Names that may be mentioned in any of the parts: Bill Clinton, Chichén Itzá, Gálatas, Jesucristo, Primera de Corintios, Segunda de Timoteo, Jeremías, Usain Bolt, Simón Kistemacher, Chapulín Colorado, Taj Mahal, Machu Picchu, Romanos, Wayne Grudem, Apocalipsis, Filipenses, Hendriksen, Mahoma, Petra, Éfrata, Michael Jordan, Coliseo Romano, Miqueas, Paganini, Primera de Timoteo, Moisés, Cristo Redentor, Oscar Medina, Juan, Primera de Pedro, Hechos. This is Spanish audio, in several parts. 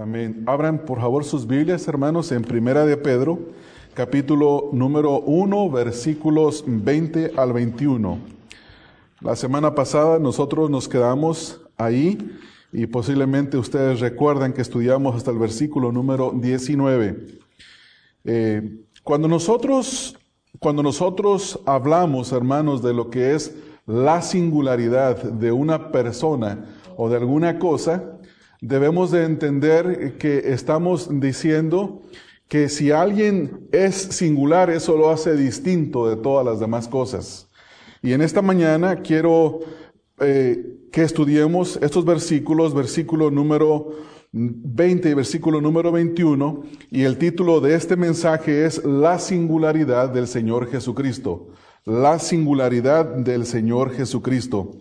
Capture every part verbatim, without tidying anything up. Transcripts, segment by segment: Amén. Abran por favor sus Biblias, hermanos, en Primera de Pedro, capítulo número uno, versículos veinte al veintiuno. La semana pasada nosotros nos quedamos ahí y posiblemente ustedes recuerdan que estudiamos hasta el versículo número diecinueve. Eh, cuando nosotros, cuando nosotros hablamos, hermanos, de lo que es la singularidad de una persona o de alguna cosa, debemos de entender que estamos diciendo que si alguien es singular, eso lo hace distinto de todas las demás cosas. Y en esta mañana quiero eh, que estudiemos estos versículos, versículo número veinte y versículo número veintiuno, y el título de este mensaje es La singularidad del Señor Jesucristo. La singularidad del Señor Jesucristo.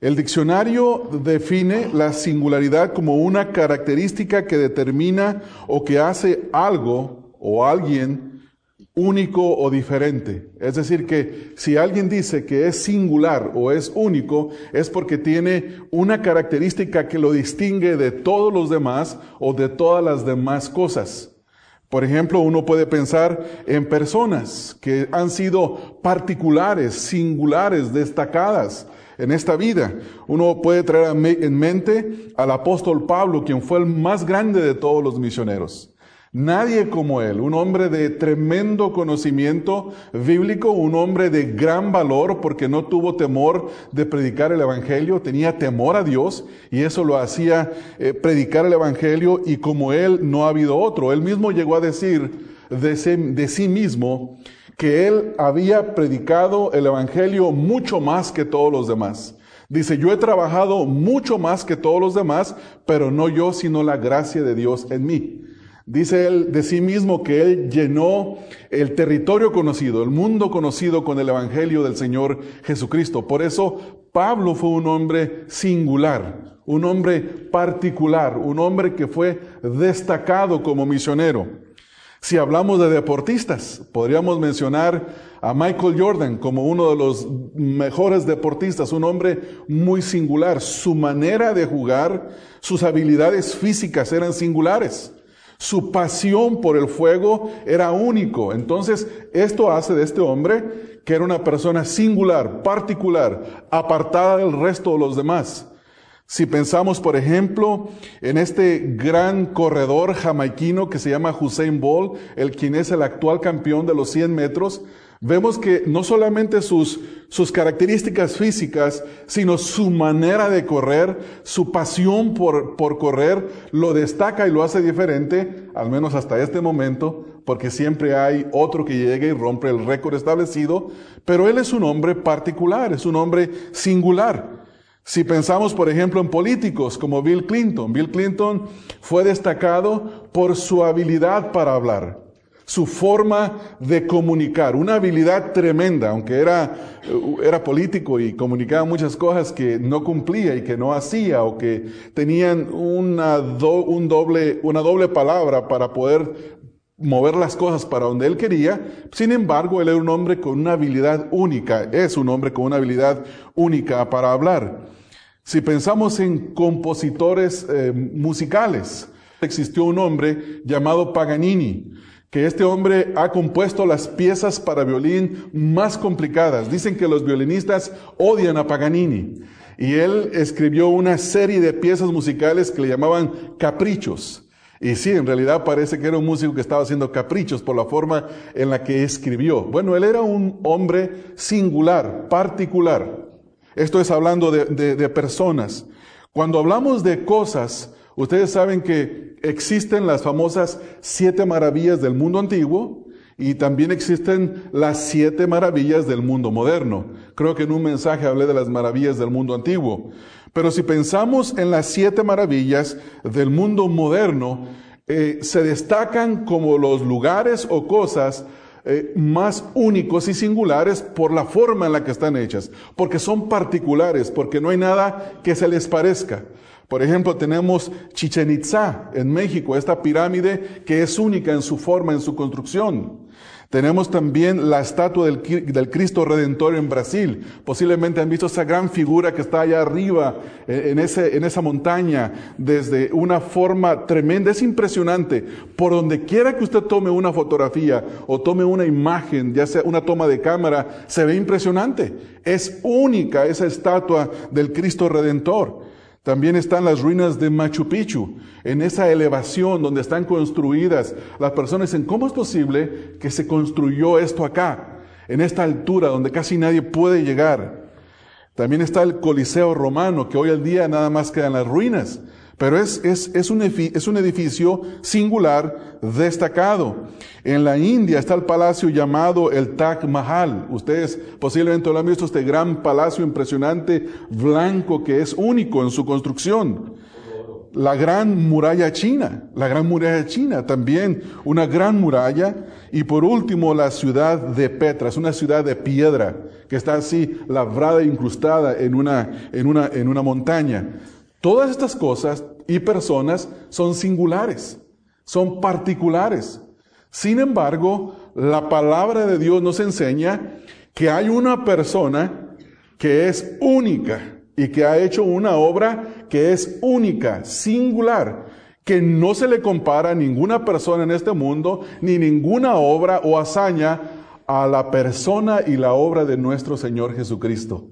El diccionario define la singularidad como una característica que determina o que hace algo o alguien único o diferente. Es decir, que si alguien dice que es singular o es único, es porque tiene una característica que lo distingue de todos los demás o de todas las demás cosas. Por ejemplo, uno puede pensar en personas que han sido particulares, singulares, destacadas en esta vida. Uno puede traer en mente al apóstol Pablo, quien fue el más grande de todos los misioneros. Nadie como él, un hombre de tremendo conocimiento bíblico, un hombre de gran valor porque no tuvo temor de predicar el evangelio, tenía temor a Dios y eso lo hacía eh, predicar el evangelio, y como él no ha habido otro. Él mismo llegó a decir de, se, de sí mismo que él había predicado el evangelio mucho más que todos los demás. Dice, yo he trabajado mucho más que todos los demás, pero no yo, sino la gracia de Dios en mí. Dice él de sí mismo que él llenó el territorio conocido, el mundo conocido con el evangelio del Señor Jesucristo. Por eso Pablo fue un hombre singular, un hombre particular, un hombre que fue destacado como misionero. Si hablamos de deportistas, podríamos mencionar a Michael Jordan como uno de los mejores deportistas, un hombre muy singular. Su manera de jugar, sus habilidades físicas eran singulares. Su pasión por el fuego era único. Entonces, esto hace de este hombre que era una persona singular, particular, apartada del resto de los demás. Si pensamos, por ejemplo, en este gran corredor jamaiquino que se llama Usain Bolt, el quien es el actual campeón de los cien metros, vemos que no solamente sus, sus características físicas, sino su manera de correr, su pasión por, por correr, lo destaca y lo hace diferente, al menos hasta este momento, porque siempre hay otro que llegue y rompe el récord establecido, pero él es un hombre particular, es un hombre singular. Si pensamos, por ejemplo, en políticos como Bill Clinton, Bill Clinton fue destacado por su habilidad para hablar, su forma de comunicar, una habilidad tremenda, aunque era, era político y comunicaba muchas cosas que no cumplía y que no hacía, o que tenían una, do, un doble, una doble palabra para poder mover las cosas para donde él quería. Sin embargo, él era un hombre con una habilidad única, es un hombre con una habilidad única para hablar. Si pensamos en compositores eh, musicales, existió un hombre llamado Paganini, que este hombre ha compuesto las piezas para violín más complicadas. Dicen que los violinistas odian a Paganini. Y él escribió una serie de piezas musicales que le llamaban caprichos. Y sí, en realidad parece que era un músico que estaba haciendo caprichos por la forma en la que escribió. Bueno, él era un hombre singular, particular. Esto es hablando de, de, de personas. Cuando hablamos de cosas, ustedes saben que existen las famosas siete maravillas del mundo antiguo y también existen las siete maravillas del mundo moderno. Creo que en un mensaje hablé de las maravillas del mundo antiguo. Pero si pensamos en las siete maravillas del mundo moderno, eh, se destacan como los lugares o cosas Eh, más únicos y singulares por la forma en la que están hechas, porque son particulares, porque no hay nada que se les parezca. Por ejemplo, tenemos Chichén Itzá en México, esta pirámide que es única en su forma, en su construcción. Tenemos también la estatua del, del Cristo Redentor en Brasil. Posiblemente han visto esa gran figura que está allá arriba, en, ese, en esa montaña, desde una forma tremenda. Es impresionante. Por donde quiera que usted tome una fotografía o tome una imagen, ya sea una toma de cámara, se ve impresionante. Es única esa estatua del Cristo Redentor. También están las ruinas de Machu Picchu, en esa elevación donde están construidas. Las personas dicen, ¿cómo es posible que se construyó esto acá, en esta altura donde casi nadie puede llegar? También está el Coliseo Romano, que hoy al día nada más quedan las ruinas, pero es, es, es, un edificio, es un edificio singular, destacado. En la India está el palacio llamado el Taj Mahal. Ustedes posiblemente lo han visto, este gran palacio impresionante, blanco, que es único en su construcción. La gran muralla china, la gran muralla china, también una gran muralla. Y por último, la ciudad de Petra, es una ciudad de piedra, que está así, labrada e incrustada en una, en una, en una montaña. Todas estas cosas y personas son singulares, son particulares. Sin embargo, la palabra de Dios nos enseña que hay una persona que es única y que ha hecho una obra que es única, singular, que no se le compara a ninguna persona en este mundo, ni ninguna obra o hazaña a la persona y la obra de nuestro Señor Jesucristo.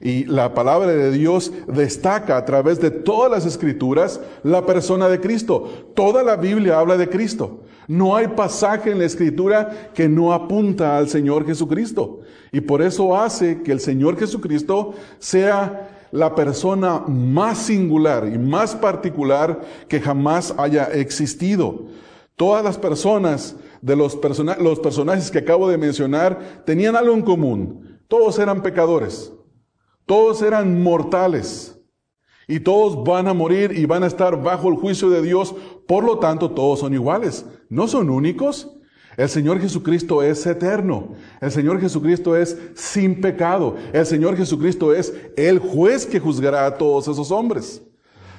Y la palabra de Dios destaca a través de todas las escrituras la persona de Cristo. Toda la Biblia habla de Cristo. No hay pasaje en la escritura que no apunta al Señor Jesucristo. Y por eso hace que el Señor Jesucristo sea la persona más singular y más particular que jamás haya existido. Todas las personas de los, persona- los personajes que acabo de mencionar tenían algo en común. Todos eran pecadores. Todos eran mortales y todos van a morir y van a estar bajo el juicio de Dios. Por lo tanto, todos son iguales. No son únicos. El Señor Jesucristo es eterno. El Señor Jesucristo es sin pecado. El Señor Jesucristo es el juez que juzgará a todos esos hombres.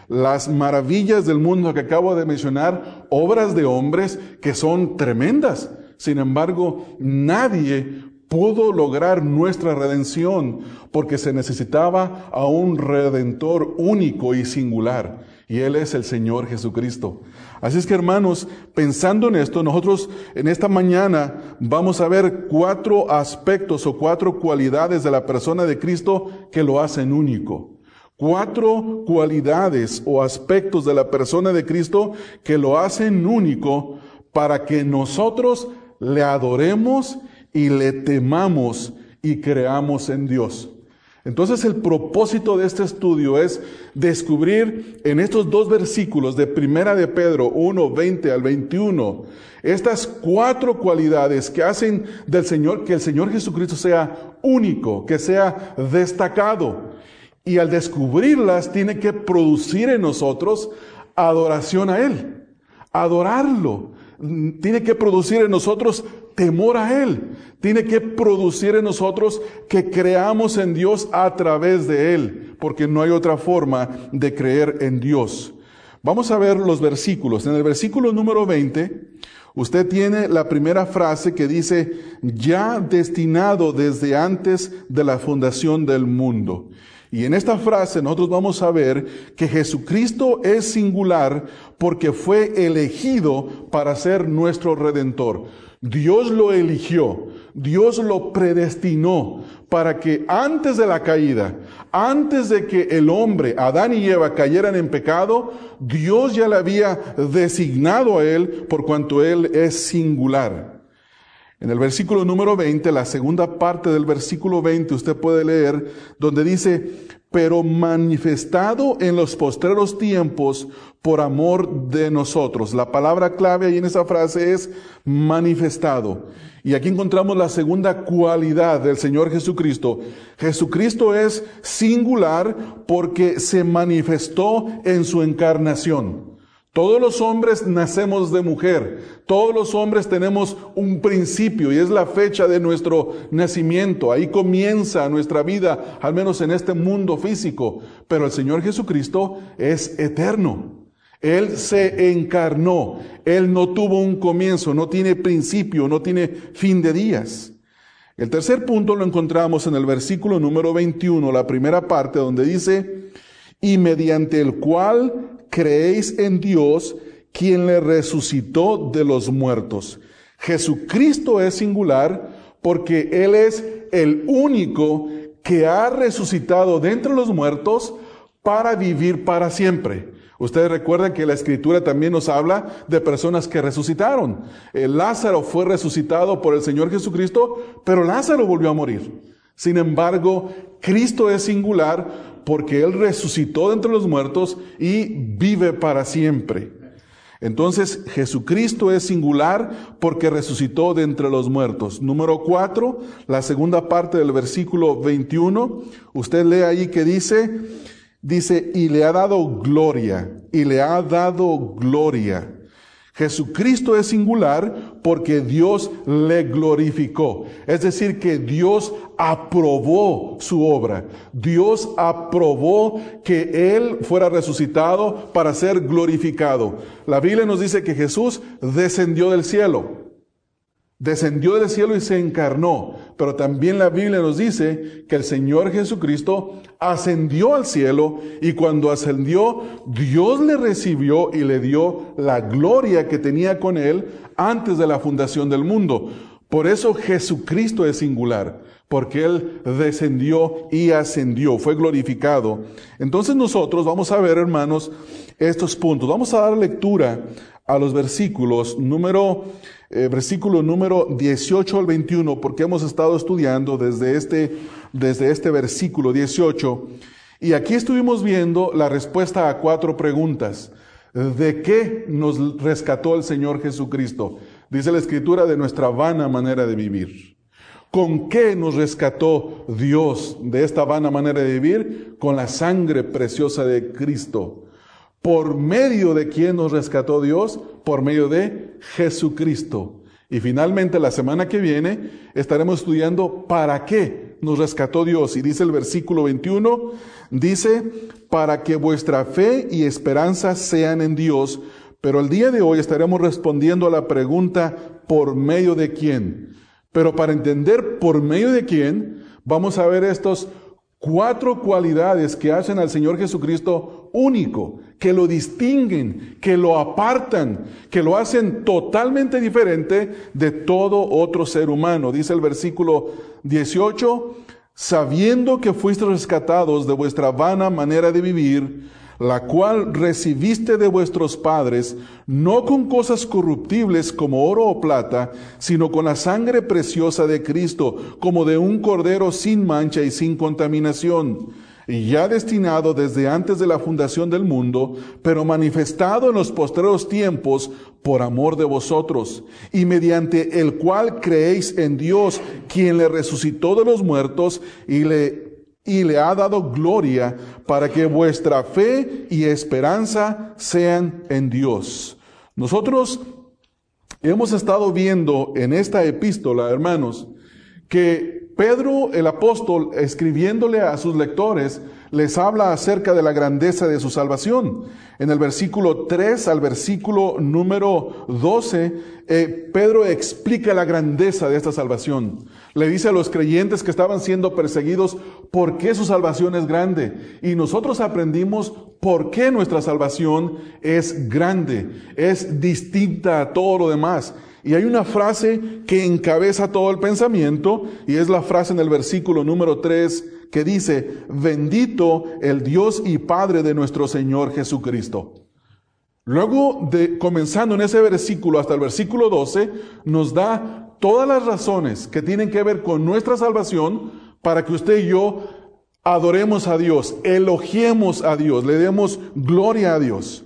Las maravillas del mundo que acabo de mencionar, obras de hombres que son tremendas. Sin embargo, nadie pudo lograr nuestra redención porque se necesitaba a un Redentor único y singular, y Él es el Señor Jesucristo. Así es que, hermanos, pensando en esto, nosotros en esta mañana vamos a ver cuatro aspectos o cuatro cualidades de la persona de Cristo que lo hacen único. Cuatro cualidades o aspectos de la persona de Cristo que lo hacen único para que nosotros le adoremos y le temamos y creamos en Dios. Entonces, el propósito de este estudio es descubrir en estos dos versículos de Primera de Pedro uno, veinte al veintiuno, estas cuatro cualidades que hacen del Señor, que el Señor Jesucristo sea único, que sea destacado. Y al descubrirlas, tiene que producir en nosotros adoración a Él, adorarlo. Tiene que producir en nosotros temor a Él. Tiene que producir en nosotros que creamos en Dios a través de Él, porque no hay otra forma de creer en Dios. Vamos a ver los versículos. En el versículo número veinte, usted tiene la primera frase que dice, ya destinado desde antes de la fundación del mundo. Y en esta frase nosotros vamos a ver que Jesucristo es singular porque fue elegido para ser nuestro Redentor. Dios lo eligió, Dios lo predestinó para que antes de la caída, antes de que el hombre, Adán y Eva, cayeran en pecado, Dios ya le había designado a él por cuanto él es singular. En el versículo número veinte, la segunda parte del versículo veinte, usted puede leer, donde dice, pero manifestado en los postreros tiempos por amor de nosotros. La palabra clave ahí en esa frase es manifestado. Y aquí encontramos la segunda cualidad del Señor Jesucristo. Jesucristo es singular porque se manifestó en su encarnación. Todos los hombres nacemos de mujer. Todos los hombres tenemos un principio y es la fecha de nuestro nacimiento. Ahí comienza nuestra vida, al menos en este mundo físico. Pero el Señor Jesucristo es eterno. Él se encarnó. Él no tuvo un comienzo, no tiene principio, no tiene fin de días. El tercer punto lo encontramos en el versículo número veintiuno, la primera parte, donde dice: y mediante el cual creéis en Dios, quien le resucitó de los muertos. Jesucristo es singular porque Él es el único que ha resucitado de entre los muertos para vivir para siempre. Ustedes recuerdan que la Escritura también nos habla de personas que resucitaron. Lázaro fue resucitado por el Señor Jesucristo, pero Lázaro volvió a morir. Sin embargo, Cristo es singular porque Él resucitó de entre los muertos y vive para siempre. Entonces, Jesucristo es singular porque resucitó de entre los muertos. Número cuatro, la segunda parte del versículo veintiuno. Usted lee ahí que dice... Dice, y le ha dado gloria, y le ha dado gloria. Jesucristo es singular porque Dios le glorificó. Es decir, que Dios aprobó su obra. Dios aprobó que Él fuera resucitado para ser glorificado. La Biblia nos dice que Jesús descendió del cielo. Descendió del cielo y se encarnó. Pero también la Biblia nos dice que el Señor Jesucristo ascendió al cielo, y cuando ascendió, Dios le recibió y le dio la gloria que tenía con Él antes de la fundación del mundo. Por eso Jesucristo es singular, porque Él descendió y ascendió, fue glorificado. Entonces nosotros vamos a ver, hermanos, estos puntos. Vamos a dar lectura a los versículos número, eh, versículo número dieciocho al veintiuno, porque hemos estado estudiando desde este, desde este versículo dieciocho. Y aquí estuvimos viendo la respuesta a cuatro preguntas. ¿De qué nos rescató el Señor Jesucristo? Dice la Escritura, de nuestra vana manera de vivir. ¿Con qué nos rescató Dios de esta vana manera de vivir? Con la sangre preciosa de Cristo. ¿Por medio de quién nos rescató Dios? Por medio de Jesucristo. Y finalmente, la semana que viene, estaremos estudiando para qué nos rescató Dios. Y dice el versículo veintiuno, dice, para que vuestra fe y esperanza sean en Dios. Pero el día de hoy estaremos respondiendo a la pregunta, ¿por medio de quién? Pero para entender por medio de quién, vamos a ver estos cuatro cualidades que hacen al Señor Jesucristo único, que lo distinguen, que lo apartan, que lo hacen totalmente diferente de todo otro ser humano. Dice el versículo dieciocho, sabiendo que fuisteis rescatados de vuestra vana manera de vivir, la cual recibiste de vuestros padres, no con cosas corruptibles como oro o plata, sino con la sangre preciosa de Cristo, como de un cordero sin mancha y sin contaminación, y ya destinado desde antes de la fundación del mundo, pero manifestado en los postreros tiempos por amor de vosotros, y mediante el cual creéis en Dios, quien le resucitó de los muertos y le y le ha dado gloria, para que vuestra fe y esperanza sean en Dios. Nosotros hemos estado viendo en esta epístola, hermanos, que Pedro, el apóstol, escribiéndole a sus lectores, les habla acerca de la grandeza de su salvación. En el versículo tres al versículo número doce, eh, Pedro explica la grandeza de esta salvación. Le dice a los creyentes que estaban siendo perseguidos por qué su salvación es grande. Y nosotros aprendimos por qué nuestra salvación es grande, es distinta a todo lo demás. Y hay una frase que encabeza todo el pensamiento, y es la frase en el versículo número tres que dice, bendito el Dios y Padre de nuestro Señor Jesucristo. Luego, de, comenzando en ese versículo hasta el versículo doce, nos da todas las razones que tienen que ver con nuestra salvación para que usted y yo adoremos a Dios, elogiemos a Dios, le demos gloria a Dios.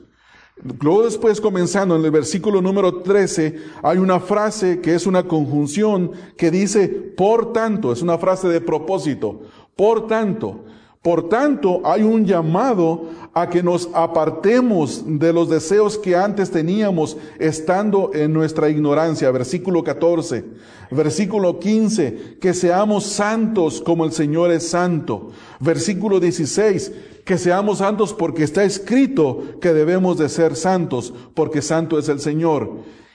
Luego después, comenzando en el versículo número trece, hay una frase que es una conjunción que dice, por tanto, es una frase de propósito, por tanto. Por tanto, hay un llamado a que nos apartemos de los deseos que antes teníamos estando en nuestra ignorancia. Versículo catorce. Versículo quince. Que seamos santos como el Señor es santo. Versículo dieciséis. Que seamos santos porque está escrito que debemos de ser santos, porque santo es el Señor.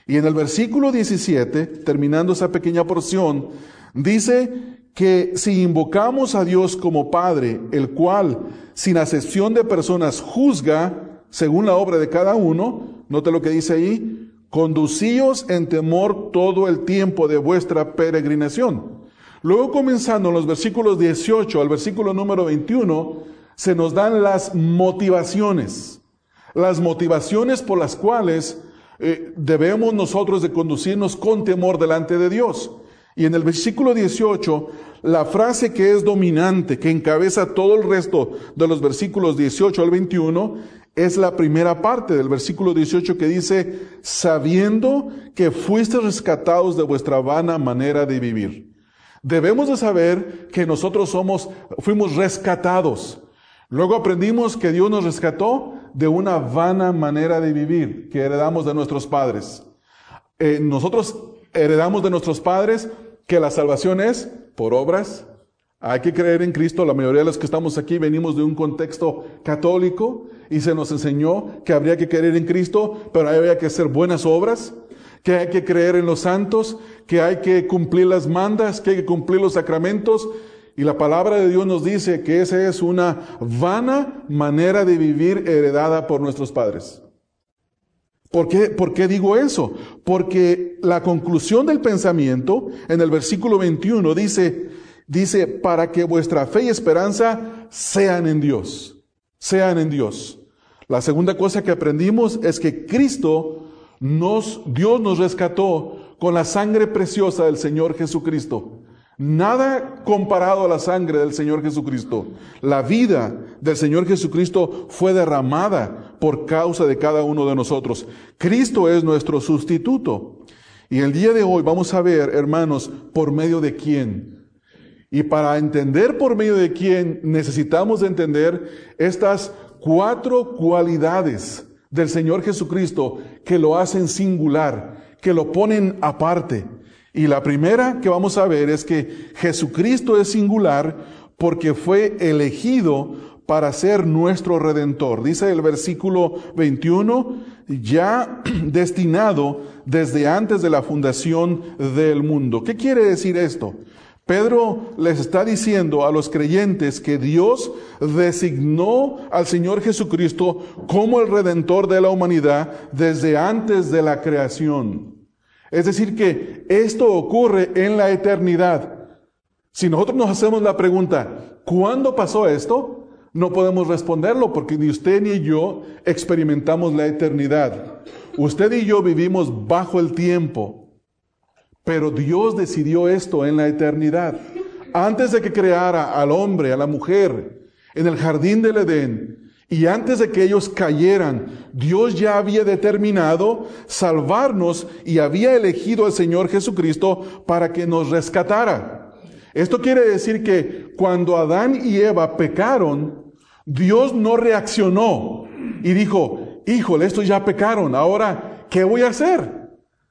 Y en el versículo diecisiete, terminando esa pequeña porción, dice que si invocamos a Dios como Padre, el cual, sin acepción de personas, juzga según la obra de cada uno, note lo que dice ahí, conducíos en temor todo el tiempo de vuestra peregrinación. Luego, comenzando en los versículos dieciocho al versículo número veintiuno, se nos dan las motivaciones, las motivaciones por las cuales eh, debemos nosotros de conducirnos con temor delante de Dios. Y en el versículo dieciocho, la frase que es dominante, que encabeza todo el resto de los versículos dieciocho al veintiuno, es la primera parte del versículo dieciocho que dice, sabiendo que fuisteis rescatados de vuestra vana manera de vivir. Debemos de saber que nosotros somos, fuimos rescatados. Luego aprendimos que Dios nos rescató de una vana manera de vivir que heredamos de nuestros padres. Eh, nosotros heredamos de nuestros padres que la salvación es por obras. Hay que creer en Cristo. La mayoría de los que estamos aquí venimos de un contexto católico y se nos enseñó que habría que creer en Cristo, pero había que hacer buenas obras, que hay que creer en los santos, que hay que cumplir las mandas, que hay que cumplir los sacramentos. Y la palabra de Dios nos dice que esa es una vana manera de vivir heredada por nuestros padres. ¿Por qué, ¿Por qué digo eso? Porque la conclusión del pensamiento en el versículo veintiuno dice, dice, para que vuestra fe y esperanza sean en Dios, sean en Dios. La segunda cosa que aprendimos es que Cristo nos, Dios nos rescató con la sangre preciosa del Señor Jesucristo. Nada comparado a la sangre del Señor Jesucristo. La vida del Señor Jesucristo fue derramada por causa de cada uno de nosotros. Cristo es nuestro sustituto. Y el día de hoy vamos a ver, hermanos, por medio de quién. Y para entender por medio de quién, necesitamos entender estas cuatro cualidades del Señor Jesucristo que lo hacen singular, que lo ponen aparte. Y la primera que vamos a ver es que Jesucristo es singular porque fue elegido para ser nuestro Redentor. Dice el versículo veintiuno, ya destinado desde antes de la fundación del mundo. ¿Qué quiere decir esto? Pedro les está diciendo a los creyentes que Dios designó al Señor Jesucristo como el Redentor de la humanidad desde antes de la creación. Es decir, que esto ocurre en la eternidad. Si nosotros nos hacemos la pregunta, ¿cuándo pasó esto? No podemos responderlo porque ni usted ni yo experimentamos la eternidad. Usted y yo vivimos bajo el tiempo, pero Dios decidió esto en la eternidad. Antes de que creara al hombre, a la mujer, en el jardín del Edén, y antes de que ellos cayeran, Dios ya había determinado salvarnos y había elegido al Señor Jesucristo para que nos rescatara. Esto quiere decir que cuando Adán y Eva pecaron, Dios no reaccionó y dijo, híjole, estos ya pecaron, ahora, ¿qué voy a hacer?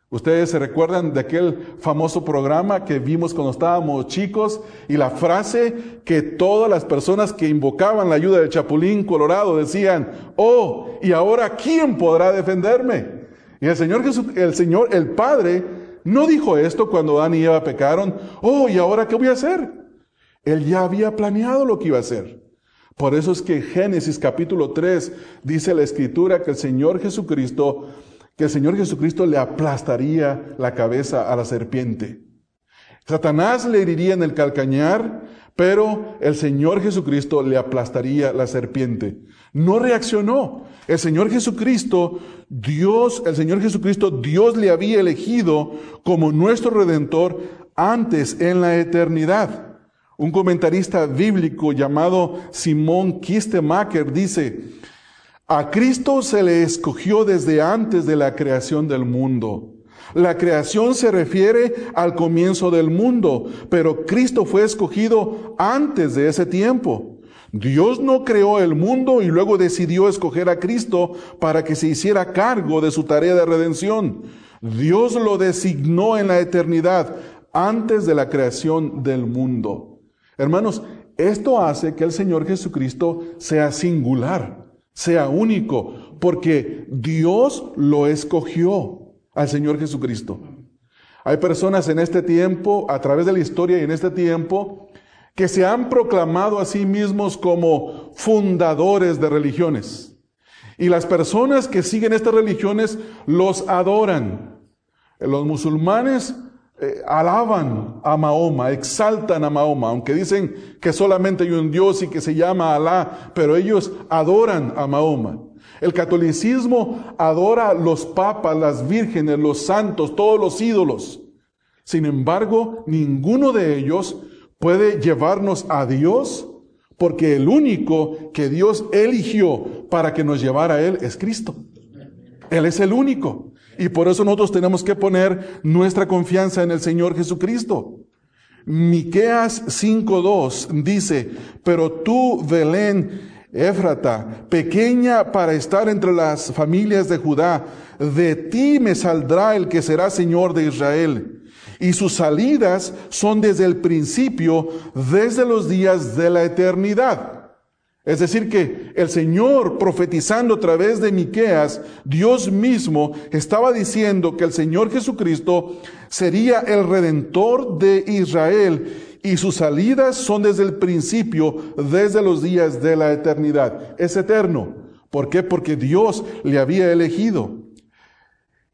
Ustedes se recuerdan de aquel famoso programa que vimos cuando estábamos chicos y la frase que todas las personas que invocaban la ayuda de Chapulín Colorado decían, oh, ¿y ahora quién podrá defenderme? Y el Señor Jesús, el Señor, el Padre, no dijo esto cuando Adán y Eva pecaron, oh, ¿y ahora qué voy a hacer? Él ya había planeado lo que iba a hacer. Por eso es que Génesis capítulo tres dice la Escritura que el Señor Jesucristo que el Señor Jesucristo le aplastaría la cabeza a la serpiente. Satanás le heriría en el calcañar, pero el Señor Jesucristo le aplastaría la serpiente. No reaccionó. El Señor Jesucristo, Dios, el Señor Jesucristo, Dios le había elegido como nuestro Redentor antes en la eternidad. Un comentarista bíblico llamado Simón Kistemacher dice, a Cristo se le escogió desde antes de la creación del mundo. La creación se refiere al comienzo del mundo, pero Cristo fue escogido antes de ese tiempo. Dios no creó el mundo y luego decidió escoger a Cristo para que se hiciera cargo de su tarea de redención. Dios lo designó en la eternidad, antes de la creación del mundo. Hermanos, esto hace que el Señor Jesucristo sea singular, sea único, porque Dios lo escogió al Señor Jesucristo. Hay personas en este tiempo, a través de la historia y en este tiempo, que se han proclamado a sí mismos como fundadores de religiones. Y las personas que siguen estas religiones los adoran. Los musulmanes eh, alaban a Mahoma, exaltan a Mahoma, aunque dicen que solamente hay un Dios y que se llama Alá, pero ellos adoran a Mahoma. El catolicismo adora a los papas, las vírgenes, los santos, todos los ídolos. Sin embargo, ninguno de ellos puede llevarnos a Dios, porque el único que Dios eligió para que nos llevara a Él es Cristo. Él es el único. Y por eso nosotros tenemos que poner nuestra confianza en el Señor Jesucristo. Miqueas cinco dos dice: pero tú, Belén, Éfrata, pequeña para estar entre las familias de Judá, de ti me saldrá el que será Señor de Israel. Y sus salidas son desde el principio, desde los días de la eternidad. Es decir que el Señor, profetizando a través de Miqueas, Dios mismo estaba diciendo que el Señor Jesucristo sería el Redentor de Israel, y sus salidas son desde el principio, desde los días de la eternidad. Es eterno. ¿Por qué? Porque Dios le había elegido.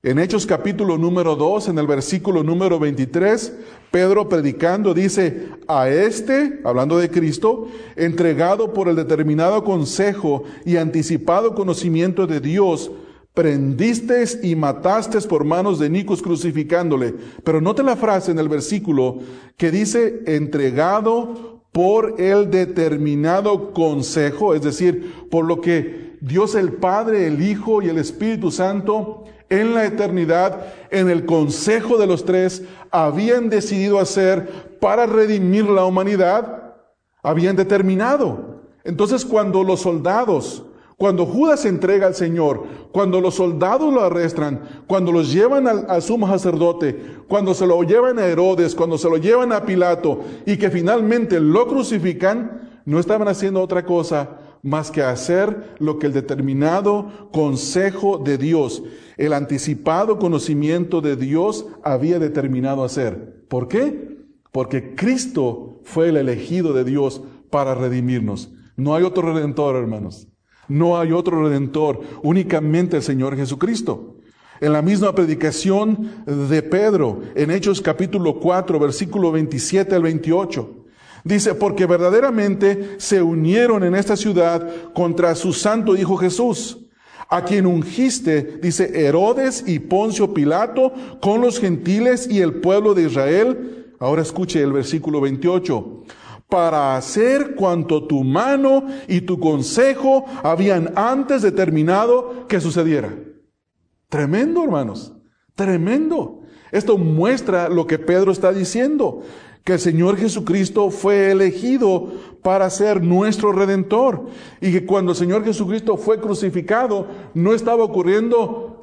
En Hechos capítulo número dos, en el versículo número veintitrés, Pedro predicando dice: a este, hablando de Cristo, entregado por el determinado consejo y anticipado conocimiento de Dios, prendisteis y matasteis por manos de Nicos crucificándole. Pero note la frase en el versículo que dice: entregado por el determinado consejo, es decir, por lo que Dios el Padre, el Hijo y el Espíritu Santo en la eternidad, en el consejo de los tres, habían decidido hacer para redimir la humanidad, habían determinado. Entonces, cuando los soldados Cuando Judas se entrega al Señor, cuando los soldados lo arrestan, cuando los llevan al, al sumo sacerdote, cuando se lo llevan a Herodes, cuando se lo llevan a Pilato y que finalmente lo crucifican, no estaban haciendo otra cosa más que hacer lo que el determinado consejo de Dios, el anticipado conocimiento de Dios había determinado hacer. ¿Por qué? Porque Cristo fue el elegido de Dios para redimirnos. No hay otro redentor, hermanos. No hay otro Redentor, únicamente el Señor Jesucristo. En la misma predicación de Pedro, en Hechos capítulo cuatro, versículo veintisiete al veintiocho, dice: porque verdaderamente se unieron en esta ciudad contra su santo Hijo Jesús, a quien ungiste, dice, Herodes y Poncio Pilato, con los gentiles y el pueblo de Israel. Ahora escuche el versículo veintiocho. Para hacer cuanto tu mano y tu consejo habían antes determinado que sucediera. Tremendo, hermanos, tremendo. Esto muestra lo que Pedro está diciendo, que el Señor Jesucristo fue elegido para ser nuestro Redentor, y que cuando el Señor Jesucristo fue crucificado, no estaba ocurriendo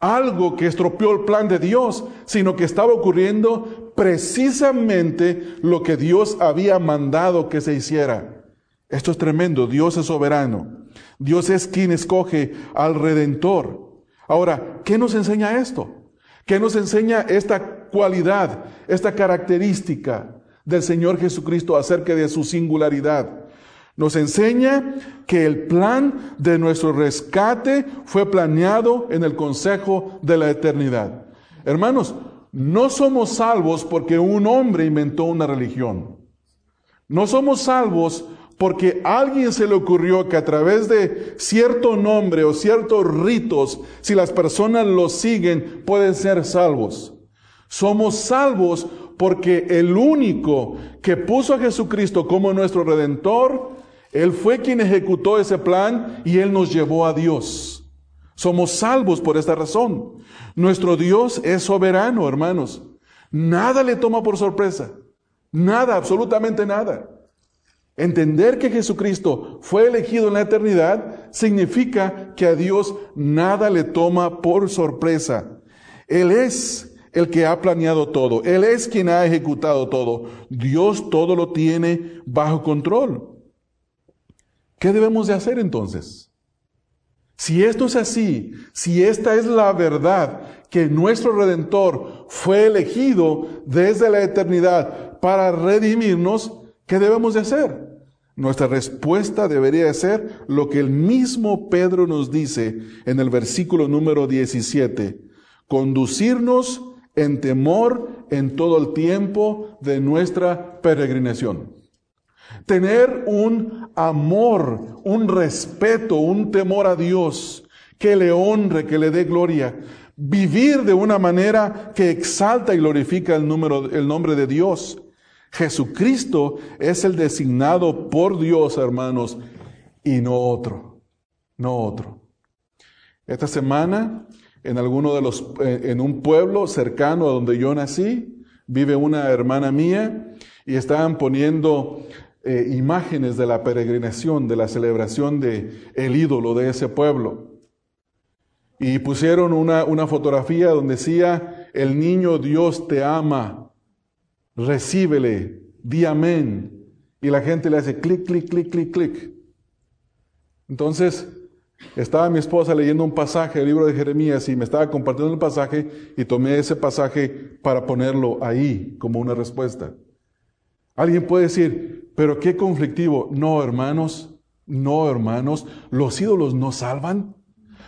algo que estropeó el plan de Dios, sino que estaba ocurriendo precisamente lo que Dios había mandado que se hiciera. Esto es tremendo. Dios es soberano. Dios es quien escoge al Redentor. Ahora, ¿qué nos enseña esto? ¿Qué nos enseña esta cualidad, esta característica del Señor Jesucristo acerca de su singularidad? Nos enseña que el plan de nuestro rescate fue planeado en el consejo de la eternidad. Hermanos, no somos salvos porque un hombre inventó una religión. No somos salvos porque a alguien se le ocurrió que a través de cierto nombre o ciertos ritos, si las personas los siguen, pueden ser salvos. Somos salvos porque el único que puso a Jesucristo como nuestro Redentor, Él fue quien ejecutó ese plan y Él nos llevó a Dios. Somos salvos por esta razón. Nuestro Dios es soberano, hermanos. Nada le toma por sorpresa. Nada, absolutamente nada. Entender que Jesucristo fue elegido en la eternidad significa que a Dios nada le toma por sorpresa. Él es el que ha planeado todo. Él es quien ha ejecutado todo. Dios todo lo tiene bajo control. ¿Qué debemos de hacer entonces? Si esto es así, si esta es la verdad, que nuestro Redentor fue elegido desde la eternidad para redimirnos, ¿qué debemos de hacer? Nuestra respuesta debería ser lo que el mismo Pedro nos dice en el versículo número diecisiete. Conducirnos en temor en todo el tiempo de nuestra peregrinación. Tener un amor, un respeto, un temor a Dios que le honre, que le dé gloria. Vivir de una manera que exalta y glorifica el, número, el nombre de Dios. Jesucristo es el designado por Dios, hermanos, y no otro, no otro. Esta semana, en alguno de los, en un pueblo cercano a donde yo nací, vive una hermana mía y estaban poniendo eh, imágenes de la peregrinación, de la celebración de el ídolo de ese pueblo. Y pusieron una, una fotografía donde decía: el niño Dios te ama. Recíbele, di amén. Y la gente le hace clic, clic, clic, clic, clic. Entonces, estaba mi esposa leyendo un pasaje del libro de Jeremías y me estaba compartiendo el pasaje y tomé ese pasaje para ponerlo ahí como una respuesta. Alguien puede decir, pero qué conflictivo. No, hermanos, no, hermanos, los ídolos no salvan.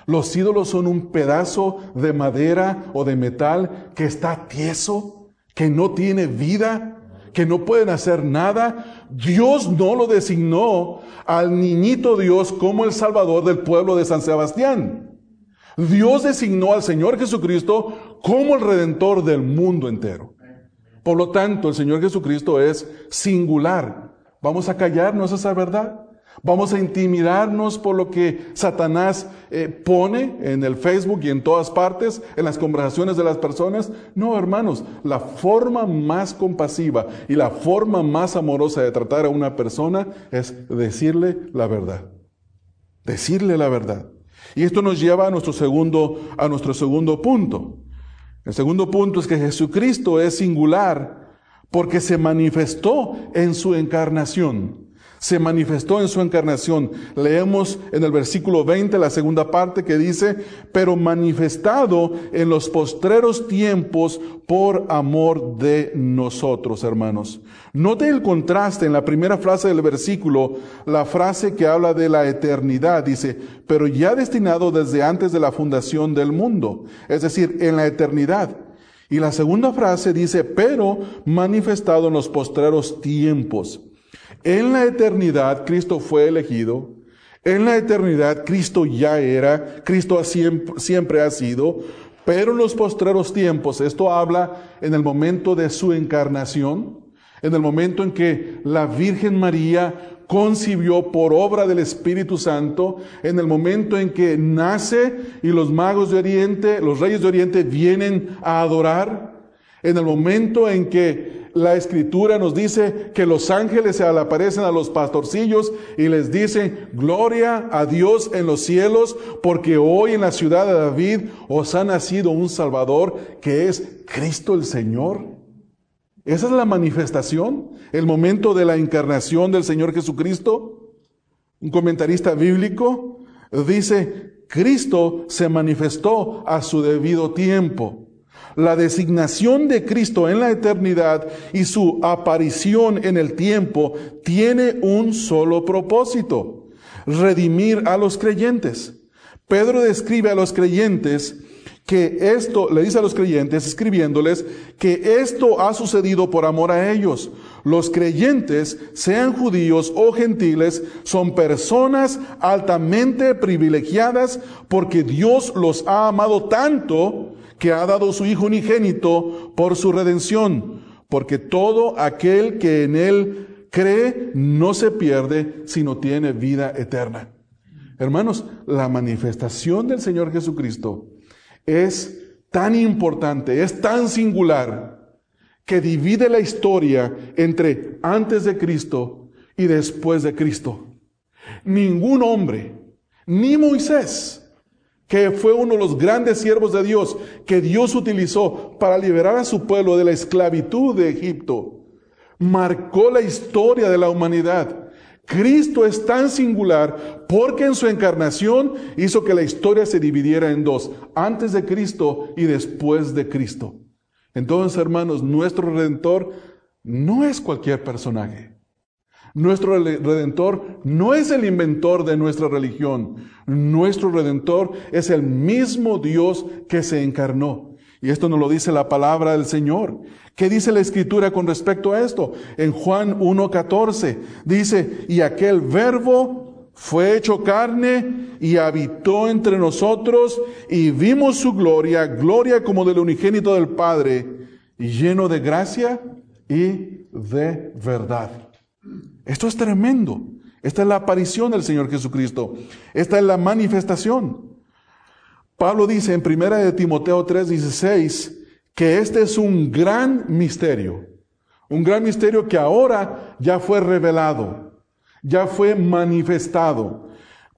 Los ídolos son un pedazo de madera o de metal que está tieso, que no tiene vida, que no pueden hacer nada. Dios no lo designó al niñito Dios como el Salvador del pueblo de San Sebastián. Dios designó al Señor Jesucristo como el Redentor del mundo entero. Por lo tanto, el Señor Jesucristo es singular. Vamos a callarnos esa verdad. Vamos a intimidarnos por lo que Satanás eh, pone en el Facebook y en todas partes, en las conversaciones de las personas. No, hermanos, la forma más compasiva y la forma más amorosa de tratar a una persona es decirle la verdad. Decirle la verdad. Y esto nos lleva a nuestro segundo, a nuestro segundo punto. El segundo punto es que Jesucristo es singular porque se manifestó en su encarnación. Se manifestó en su encarnación. Leemos en el versículo veinte, la segunda parte que dice, pero manifestado en los postreros tiempos por amor de nosotros, hermanos. Note el contraste en la primera frase del versículo, la frase que habla de la eternidad, dice, pero ya destinado desde antes de la fundación del mundo, es decir, en la eternidad. Y la segunda frase dice, pero manifestado en los postreros tiempos. En la eternidad Cristo fue elegido, en la eternidad Cristo ya era, Cristo siempre, siempre ha sido, pero en los postreros tiempos, esto habla en el momento de su encarnación, en el momento en que la Virgen María concibió por obra del Espíritu Santo, en el momento en que nace y los magos de Oriente, los reyes de Oriente vienen a adorar, en el momento en que la Escritura nos dice que los ángeles se aparecen a los pastorcillos y les dicen, gloria a Dios en los cielos, porque hoy en la ciudad de David os ha nacido un Salvador que es Cristo el Señor. Esa es la manifestación, el momento de la encarnación del Señor Jesucristo. Un comentarista bíblico dice, Cristo se manifestó a su debido tiempo. La designación de Cristo en la eternidad y su aparición en el tiempo tiene un solo propósito: redimir a los creyentes. Pedro describe a los creyentes que esto, le dice a los creyentes escribiéndoles que esto ha sucedido por amor a ellos. Los creyentes, sean judíos o gentiles, son personas altamente privilegiadas porque Dios los ha amado tanto que ha dado su Hijo unigénito por su redención, porque todo aquel que en Él cree no se pierde, sino tiene vida eterna. Hermanos, la manifestación del Señor Jesucristo es tan importante, es tan singular, que divide la historia entre antes de Cristo y después de Cristo. Ningún hombre, ni Moisés, que fue uno de los grandes siervos de Dios, que Dios utilizó para liberar a su pueblo de la esclavitud de Egipto, marcó la historia de la humanidad. Cristo es tan singular porque en su encarnación hizo que la historia se dividiera en dos, antes de Cristo y después de Cristo. Entonces, hermanos, nuestro Redentor no es cualquier personaje. Nuestro Redentor no es el inventor de nuestra religión. Nuestro Redentor es el mismo Dios que se encarnó. Y esto nos lo dice la palabra del Señor. ¿Qué dice la Escritura con respecto a esto? En Juan uno catorce dice, y aquel Verbo fue hecho carne y habitó entre nosotros y vimos su gloria, gloria como del unigénito del Padre, lleno de gracia y de verdad. Esto es tremendo. Esta es la aparición del Señor Jesucristo. Esta es la manifestación. Pablo dice en Primera de Timoteo tres dieciséis que este es un gran misterio. Un gran misterio que ahora ya fue revelado, ya fue manifestado.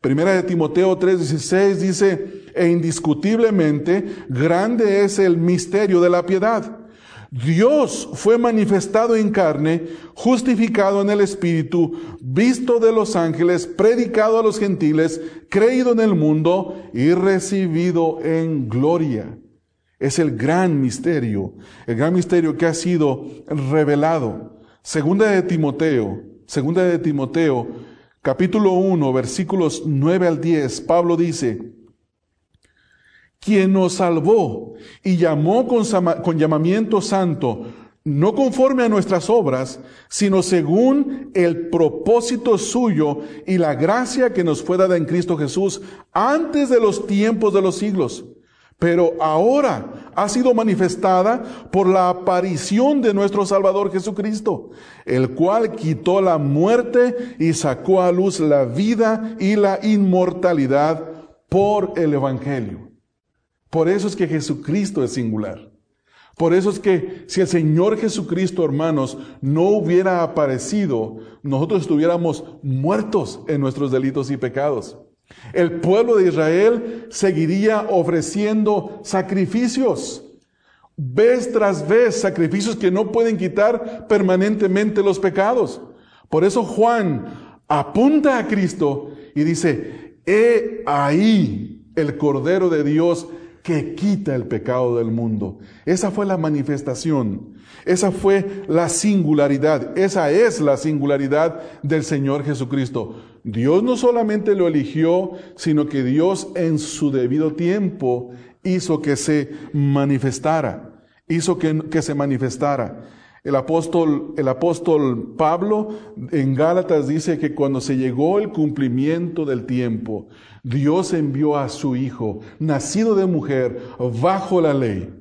Primera de Timoteo tres dieciséis dice, e indiscutiblemente grande es el misterio de la piedad. Dios fue manifestado en carne, justificado en el Espíritu, visto de los ángeles, predicado a los gentiles, creído en el mundo y recibido en gloria. Es el gran misterio, el gran misterio que ha sido revelado. Segunda de Timoteo, Segunda de Timoteo, capítulo uno, versículos nueve al diez, Pablo dice, quien nos salvó y llamó con, con llamamiento santo, no conforme a nuestras obras, sino según el propósito suyo y la gracia que nos fue dada en Cristo Jesús antes de los tiempos de los siglos. Pero ahora ha sido manifestada por la aparición de nuestro Salvador Jesucristo, el cual quitó la muerte y sacó a luz la vida y la inmortalidad por el Evangelio. Por eso es que Jesucristo es singular. Por eso es que si el Señor Jesucristo, hermanos, no hubiera aparecido, nosotros estuviéramos muertos en nuestros delitos y pecados. El pueblo de Israel seguiría ofreciendo sacrificios, vez tras vez, sacrificios que no pueden quitar permanentemente los pecados. Por eso Juan apunta a Cristo y dice, he ahí el Cordero de Dios que quita el pecado del mundo. Esa fue la manifestación. Esa fue la singularidad. Esa es la singularidad del Señor Jesucristo. Dios no solamente lo eligió, sino que Dios en su debido tiempo hizo que se manifestara. Hizo que, que se manifestara. El apóstol, el apóstol Pablo en Gálatas dice que cuando se llegó el cumplimiento del tiempo, Dios envió a su Hijo, nacido de mujer, bajo la ley.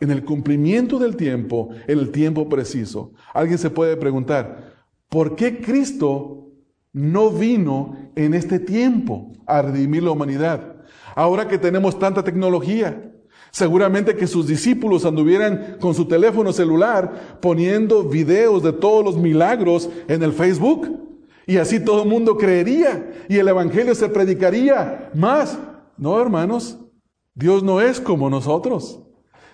En el cumplimiento del tiempo, en el tiempo preciso. Alguien se puede preguntar, ¿por qué Cristo no vino en este tiempo a redimir la humanidad? Ahora que tenemos tanta tecnología, seguramente que sus discípulos anduvieran con su teléfono celular poniendo videos de todos los milagros en el Facebook. Y así todo el mundo creería y el Evangelio se predicaría más. No, hermanos, Dios no es como nosotros.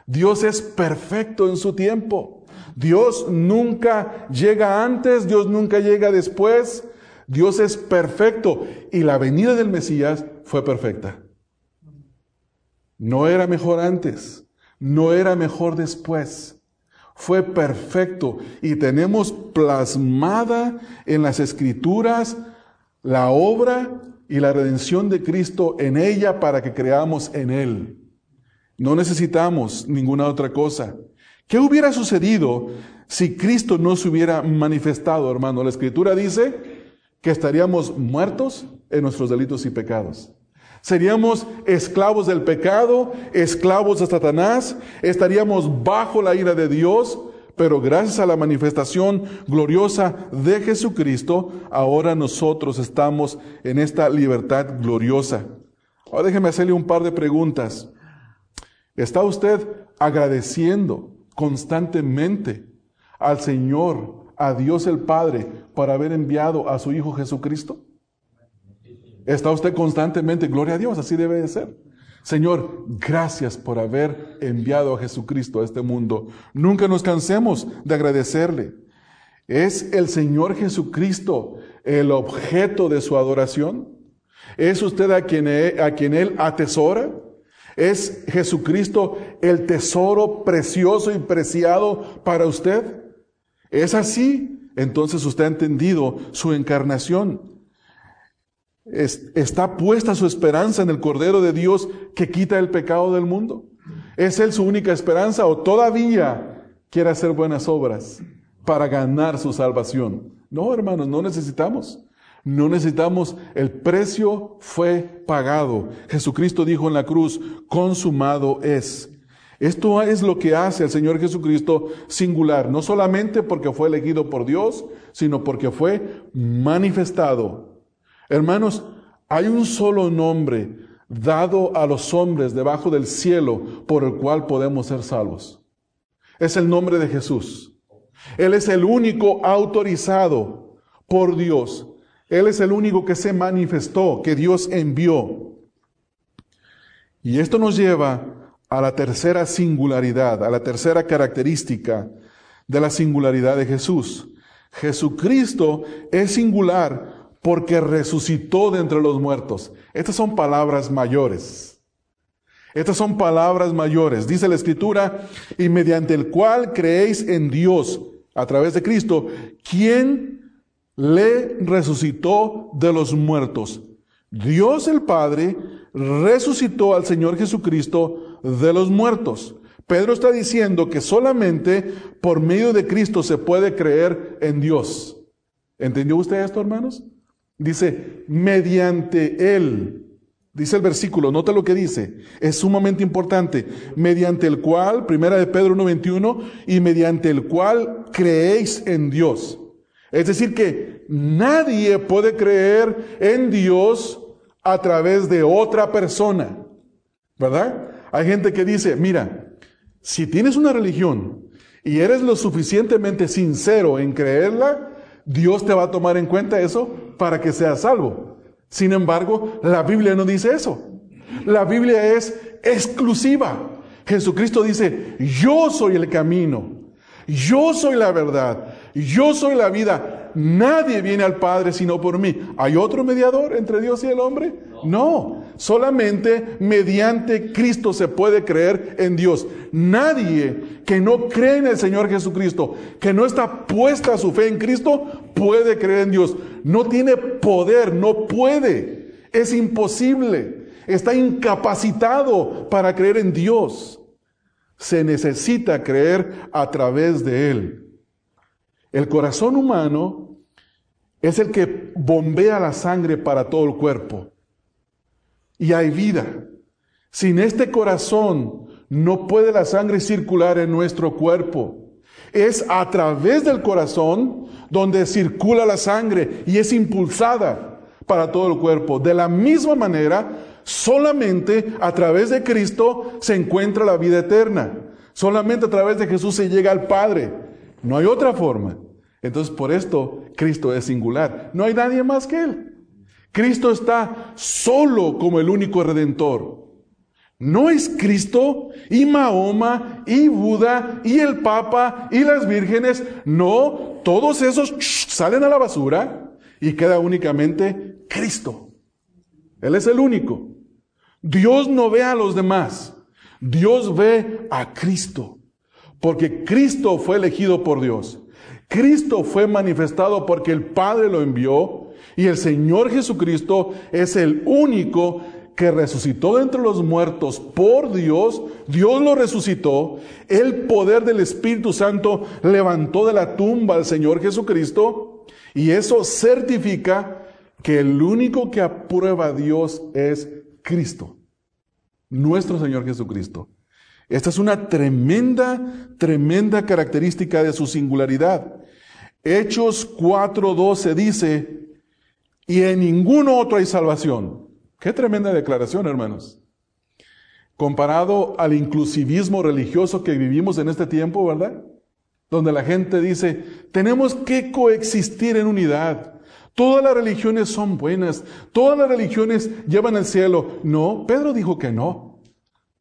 Dios es perfecto en su tiempo. Dios nunca llega antes, Dios nunca llega después. Dios es perfecto y la venida del Mesías fue perfecta. No era mejor antes, no era mejor después. Fue perfecto y tenemos plasmada en las Escrituras la obra y la redención de Cristo en ella para que creamos en Él. No necesitamos ninguna otra cosa. ¿Qué hubiera sucedido si Cristo no se hubiera manifestado, hermano? La Escritura dice que estaríamos muertos en nuestros delitos y pecados. Seríamos esclavos del pecado, esclavos de Satanás, estaríamos bajo la ira de Dios, pero gracias a la manifestación gloriosa de Jesucristo, ahora nosotros estamos en esta libertad gloriosa. Ahora déjeme hacerle un par de preguntas. ¿Está usted agradeciendo constantemente al Señor, a Dios el Padre por haber enviado a su Hijo Jesucristo? ¿Está usted constantemente, gloria a Dios, así debe de ser? Señor, gracias por haber enviado a Jesucristo a este mundo. Nunca nos cansemos de agradecerle. ¿Es el Señor Jesucristo el objeto de su adoración? ¿Es usted a quien, a quien Él atesora? ¿Es Jesucristo el tesoro precioso y preciado para usted? ¿Es así? Entonces usted ha entendido su encarnación. Es, está puesta su esperanza en el Cordero de Dios que quita el pecado del mundo. ¿Es Él su única esperanza o todavía quiere hacer buenas obras para ganar su salvación? No, hermanos, no necesitamos. No necesitamos, el precio fue pagado. Jesucristo dijo en la cruz, consumado es. Esto es lo que hace al Señor Jesucristo singular, no solamente porque fue elegido por Dios, sino porque fue manifestado. Hermanos, hay un solo nombre dado a los hombres debajo del cielo por el cual podemos ser salvos. Es el nombre de Jesús. Él es el único autorizado por Dios. Él es el único que se manifestó, que Dios envió. Y esto nos lleva a la tercera singularidad, a la tercera característica de la singularidad de Jesús. Jesucristo es singular porque resucitó de entre los muertos. Estas son palabras mayores. Estas son palabras mayores. Dice la Escritura, y mediante el cual creéis en Dios, a través de Cristo, quien le resucitó de los muertos. Dios el Padre resucitó al Señor Jesucristo de los muertos. Pedro está diciendo que solamente por medio de Cristo se puede creer en Dios. ¿Entendió usted esto, hermanos? Dice, mediante Él. Dice el versículo, nota lo que dice. Es sumamente importante. Mediante el cual, Primera de Pedro uno veintiuno, y mediante el cual creéis en Dios. Es decir, que nadie puede creer en Dios a través de otra persona, ¿verdad? Hay gente que dice, mira, si tienes una religión y eres lo suficientemente sincero en creerla, Dios te va a tomar en cuenta eso para que seas salvo. Sin embargo, la Biblia no dice eso. La Biblia es exclusiva. Jesucristo dice, yo soy el camino. Yo soy la verdad, yo soy la vida, nadie viene al Padre sino por mí. ¿Hay otro mediador entre Dios y el hombre? No. No, solamente mediante Cristo se puede creer en Dios. Nadie que no cree en el Señor Jesucristo, que no está puesta su fe en Cristo, puede creer en Dios. No tiene poder, no puede, es imposible, está incapacitado para creer en Dios. Se necesita creer a través de Él. El corazón humano es el que bombea la sangre para todo el cuerpo. Y hay vida. Sin este corazón no puede la sangre circular en nuestro cuerpo. Es a través del corazón donde circula la sangre y es impulsada para todo el cuerpo. De la misma manera, solamente a través de Cristo se encuentra la vida eterna. Solamente a través de Jesús se llega al Padre. No hay otra forma. Entonces, por esto, Cristo es singular. No hay nadie más que Él. Cristo está solo como el único Redentor. No es Cristo y Mahoma y Buda y el Papa y las vírgenes. No, todos esos salen a la basura y queda únicamente Cristo. Él es el único. Dios no ve a los demás. Dios ve a Cristo. Porque Cristo fue elegido por Dios. Cristo fue manifestado porque el Padre lo envió. Y el Señor Jesucristo es el único que resucitó de entre los muertos por Dios. Dios lo resucitó. El poder del Espíritu Santo levantó de la tumba al Señor Jesucristo. Y eso certifica que el único que aprueba a Dios es Cristo, nuestro Señor Jesucristo. Esta es una tremenda, tremenda característica de su singularidad. Hechos cuatro doce dice, y en ningún otro hay salvación. Qué tremenda declaración, hermanos. Comparado al inclusivismo religioso que vivimos en este tiempo, ¿verdad? donde la gente dice, tenemos que coexistir en unidad. Todas las religiones son buenas, todas las religiones llevan al cielo. No, Pedro dijo que no.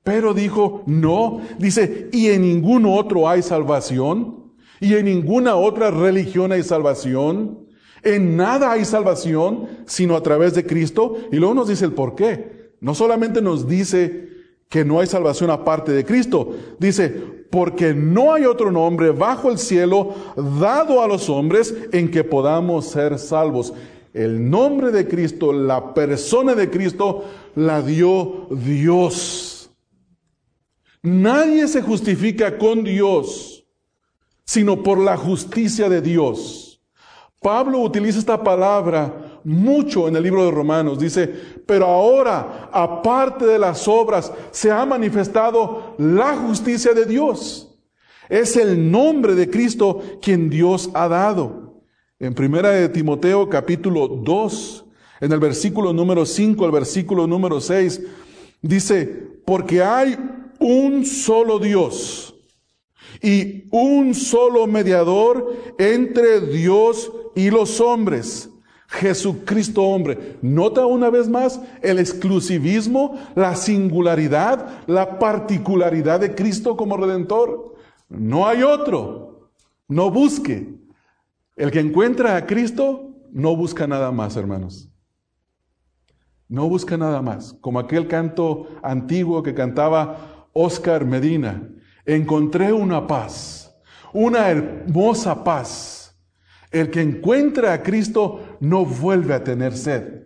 Pedro dijo no. Dice, y en ningún otro hay salvación, y en ninguna otra religión hay salvación. En nada hay salvación, sino a través de Cristo. Y luego nos dice el por qué. No solamente nos dice que no hay salvación aparte de Cristo. Dice, porque no hay otro nombre bajo el cielo dado a los hombres en que podamos ser salvos. El nombre de Cristo, la persona de Cristo, la dio Dios. Nadie se justifica con Dios, sino por la justicia de Dios. Pablo utiliza esta palabra mucho en el libro de Romanos. Dice, pero ahora, aparte de las obras, se ha manifestado la justicia de Dios. Es el nombre de Cristo quien Dios ha dado. En Primera de Timoteo, capítulo dos, en el versículo número cinco, al versículo número seis, dice, porque hay un solo Dios, y un solo mediador entre Dios y los hombres, Jesucristo hombre. Nota una vez más el exclusivismo, la singularidad, la particularidad de Cristo como Redentor. No hay otro. No busque. El que encuentra a Cristo no busca nada más, hermanos. No busca nada más. Como aquel canto antiguo que cantaba Oscar Medina. Encontré una paz, una hermosa paz. El que encuentra a Cristo no vuelve a tener sed.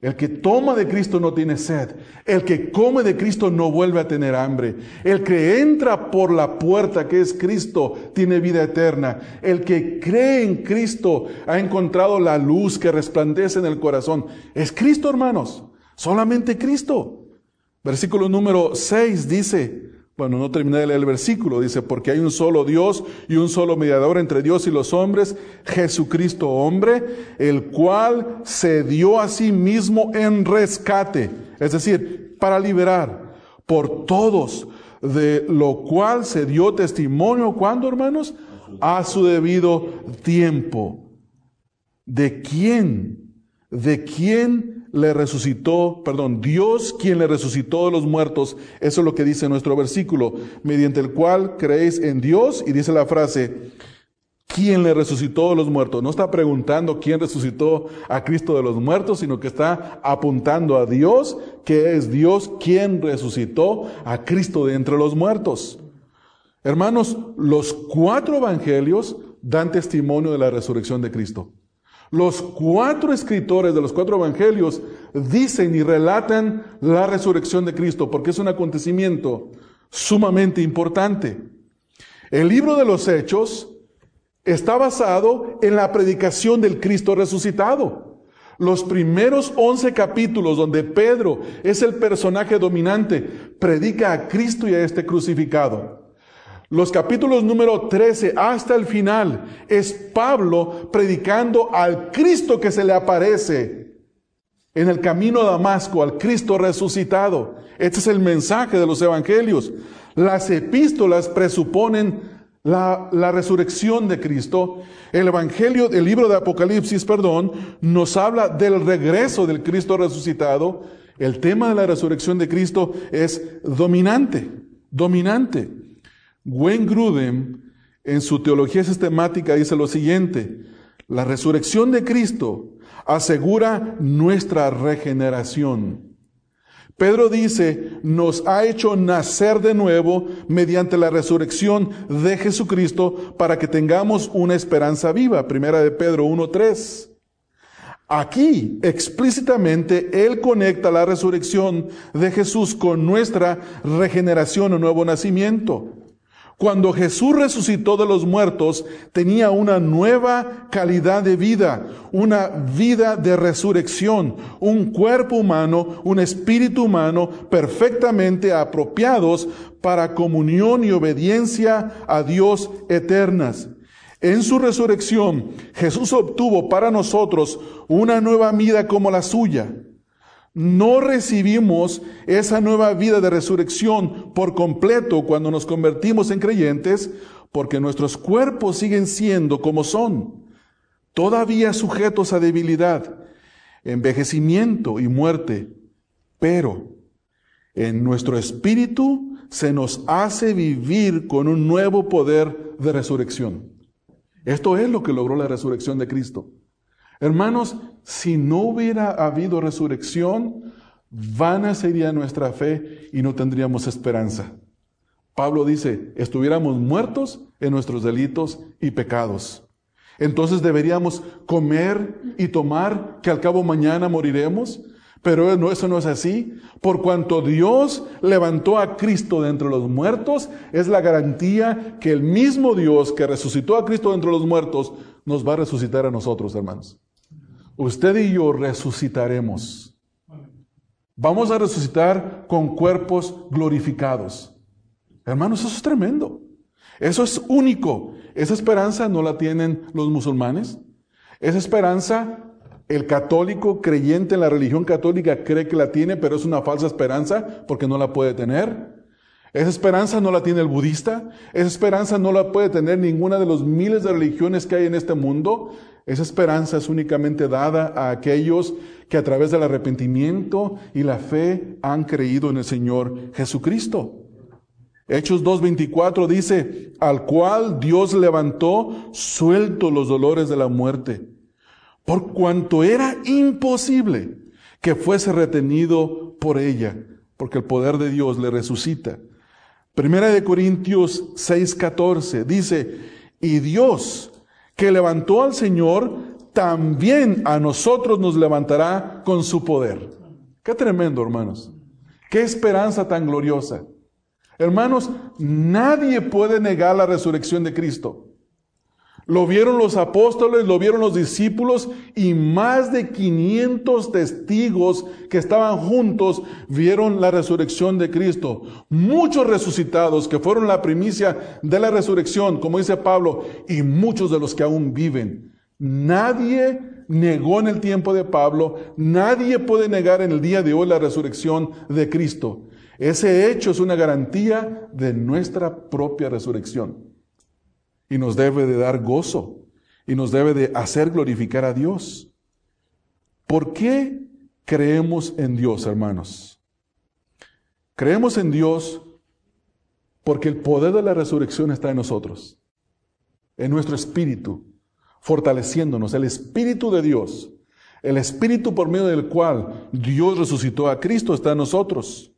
El que toma de Cristo no tiene sed. El que come de Cristo no vuelve a tener hambre. El que entra por la puerta que es Cristo tiene vida eterna. El que cree en Cristo ha encontrado la luz que resplandece en el corazón. Es Cristo, hermanos. Solamente Cristo. Versículo número seis dice... Bueno, no terminé de leer el versículo. Dice, porque hay un solo Dios y un solo mediador entre Dios y los hombres, Jesucristo hombre, el cual se dio a sí mismo en rescate. Es decir, para liberar por todos, de lo cual se dio testimonio, ¿cuándo, hermanos? A su debido tiempo. ¿De quién? ¿De quién? Le resucitó, perdón, Dios quien le resucitó de los muertos. Eso es lo que dice nuestro versículo, mediante el cual creéis en Dios, y dice la frase, quien le resucitó de los muertos. No está preguntando quién resucitó a Cristo de los muertos, sino que está apuntando a Dios, que es Dios quien resucitó a Cristo de entre los muertos. Hermanos, los cuatro evangelios dan testimonio de la resurrección de Cristo. Los cuatro escritores de los cuatro evangelios dicen y relatan la resurrección de Cristo, porque es un acontecimiento sumamente importante. El libro de los Hechos está basado en la predicación del Cristo resucitado. Los primeros once capítulos, donde Pedro es el personaje dominante, predica a Cristo y a este crucificado. Los capítulos número trece hasta el final es Pablo predicando al Cristo que se le aparece en el camino a Damasco, al Cristo resucitado. Este es el mensaje de los evangelios. Las epístolas presuponen la, la resurrección de Cristo. El evangelio, el libro de Apocalipsis, perdón, nos habla del regreso del Cristo resucitado. El tema de la resurrección de Cristo es dominante, dominante. Wayne Grudem, en su teología sistemática, dice lo siguiente: la resurrección de Cristo asegura nuestra regeneración. Pedro dice, nos ha hecho nacer de nuevo mediante la resurrección de Jesucristo para que tengamos una esperanza viva. Primera de Pedro uno tres. Aquí, explícitamente, él conecta la resurrección de Jesús con nuestra regeneración o nuevo nacimiento. Cuando Jesús resucitó de los muertos, tenía una nueva calidad de vida, una vida de resurrección, un cuerpo humano, un espíritu humano perfectamente apropiados para comunión y obediencia a Dios eternas. En su resurrección, Jesús obtuvo para nosotros una nueva vida como la suya. No recibimos esa nueva vida de resurrección por completo cuando nos convertimos en creyentes, porque nuestros cuerpos siguen siendo como son, todavía sujetos a debilidad, envejecimiento y muerte, pero en nuestro espíritu se nos hace vivir con un nuevo poder de resurrección. Esto es lo que logró la resurrección de Cristo. Hermanos, si no hubiera habido resurrección, vana sería nuestra fe y no tendríamos esperanza. Pablo dice, estuviéramos muertos en nuestros delitos y pecados. Entonces deberíamos comer y tomar, que al cabo mañana moriremos. Pero eso no es así. Por cuanto Dios levantó a Cristo de entre los muertos, es la garantía que el mismo Dios que resucitó a Cristo de entre los muertos, nos va a resucitar a nosotros, hermanos. Usted y yo resucitaremos. Vamos a resucitar con cuerpos glorificados. Hermanos, eso es tremendo. Eso es único. Esa esperanza no la tienen los musulmanes. Esa esperanza, el católico creyente en la religión católica cree que la tiene, pero es una falsa esperanza porque no la puede tener. Esa esperanza no la tiene el budista. Esa esperanza no la puede tener ninguna de los miles de religiones que hay en este mundo. Esa esperanza es únicamente dada a aquellos que a través del arrepentimiento y la fe han creído en el Señor Jesucristo. Hechos dos veinticuatro dice, al cual Dios levantó suelto los dolores de la muerte, por cuanto era imposible que fuese retenido por ella, porque el poder de Dios le resucita. Primera de Corintios seis catorce dice, y Dios que levantó al Señor, también a nosotros nos levantará con su poder. ¡Qué tremendo, hermanos! ¡Qué esperanza tan gloriosa! Hermanos, nadie puede negar la resurrección de Cristo. Lo vieron los apóstoles, lo vieron los discípulos y más de quinientos testigos que estaban juntos vieron la resurrección de Cristo. Muchos resucitados que fueron la primicia de la resurrección, como dice Pablo, y muchos de los que aún viven. Nadie negó en el tiempo de Pablo, nadie puede negar en el día de hoy la resurrección de Cristo. Ese hecho es una garantía de nuestra propia resurrección. Y nos debe de dar gozo. Y nos debe de hacer glorificar a Dios. ¿Por qué creemos en Dios, hermanos? Creemos en Dios porque el poder de la resurrección está en nosotros. En nuestro espíritu. Fortaleciéndonos. El Espíritu de Dios. El Espíritu por medio del cual Dios resucitó a Cristo está en nosotros.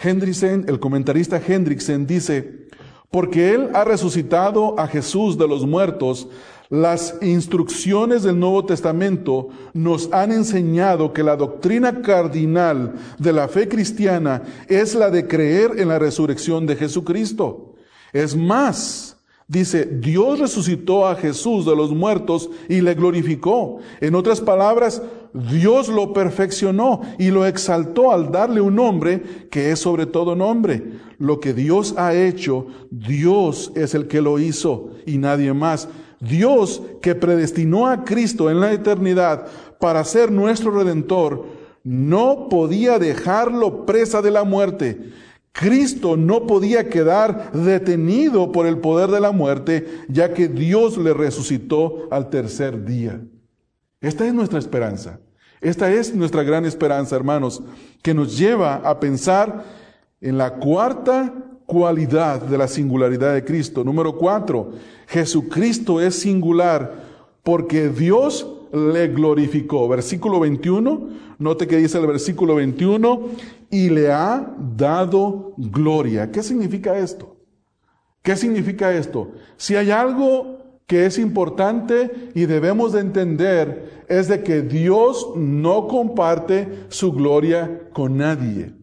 Hendriksen, el comentarista Hendriksen dice... Porque Él ha resucitado a Jesús de los muertos, las instrucciones del Nuevo Testamento nos han enseñado que la doctrina cardinal de la fe cristiana es la de creer en la resurrección de Jesucristo. Es más, dice, Dios resucitó a Jesús de los muertos y le glorificó. En otras palabras, Dios lo perfeccionó y lo exaltó al darle un nombre que es sobre todo nombre. Lo que Dios ha hecho, Dios es el que lo hizo y nadie más. Dios que predestinó a Cristo en la eternidad para ser nuestro Redentor, no podía dejarlo presa de la muerte. Cristo no podía quedar detenido por el poder de la muerte, ya que Dios le resucitó al tercer día. Esta es nuestra esperanza. Esta es nuestra gran esperanza, hermanos, que nos lleva a pensar en la cuarta cualidad de la singularidad de Cristo. Número cuatro, Jesucristo es singular porque Dios le glorificó. Versículo veintiuno, note que dice el versículo veintiuno, y le ha dado gloria. ¿Qué significa esto? ¿Qué significa esto? Si hay algo que es importante y debemos de entender es de que Dios no comparte su gloria con nadie.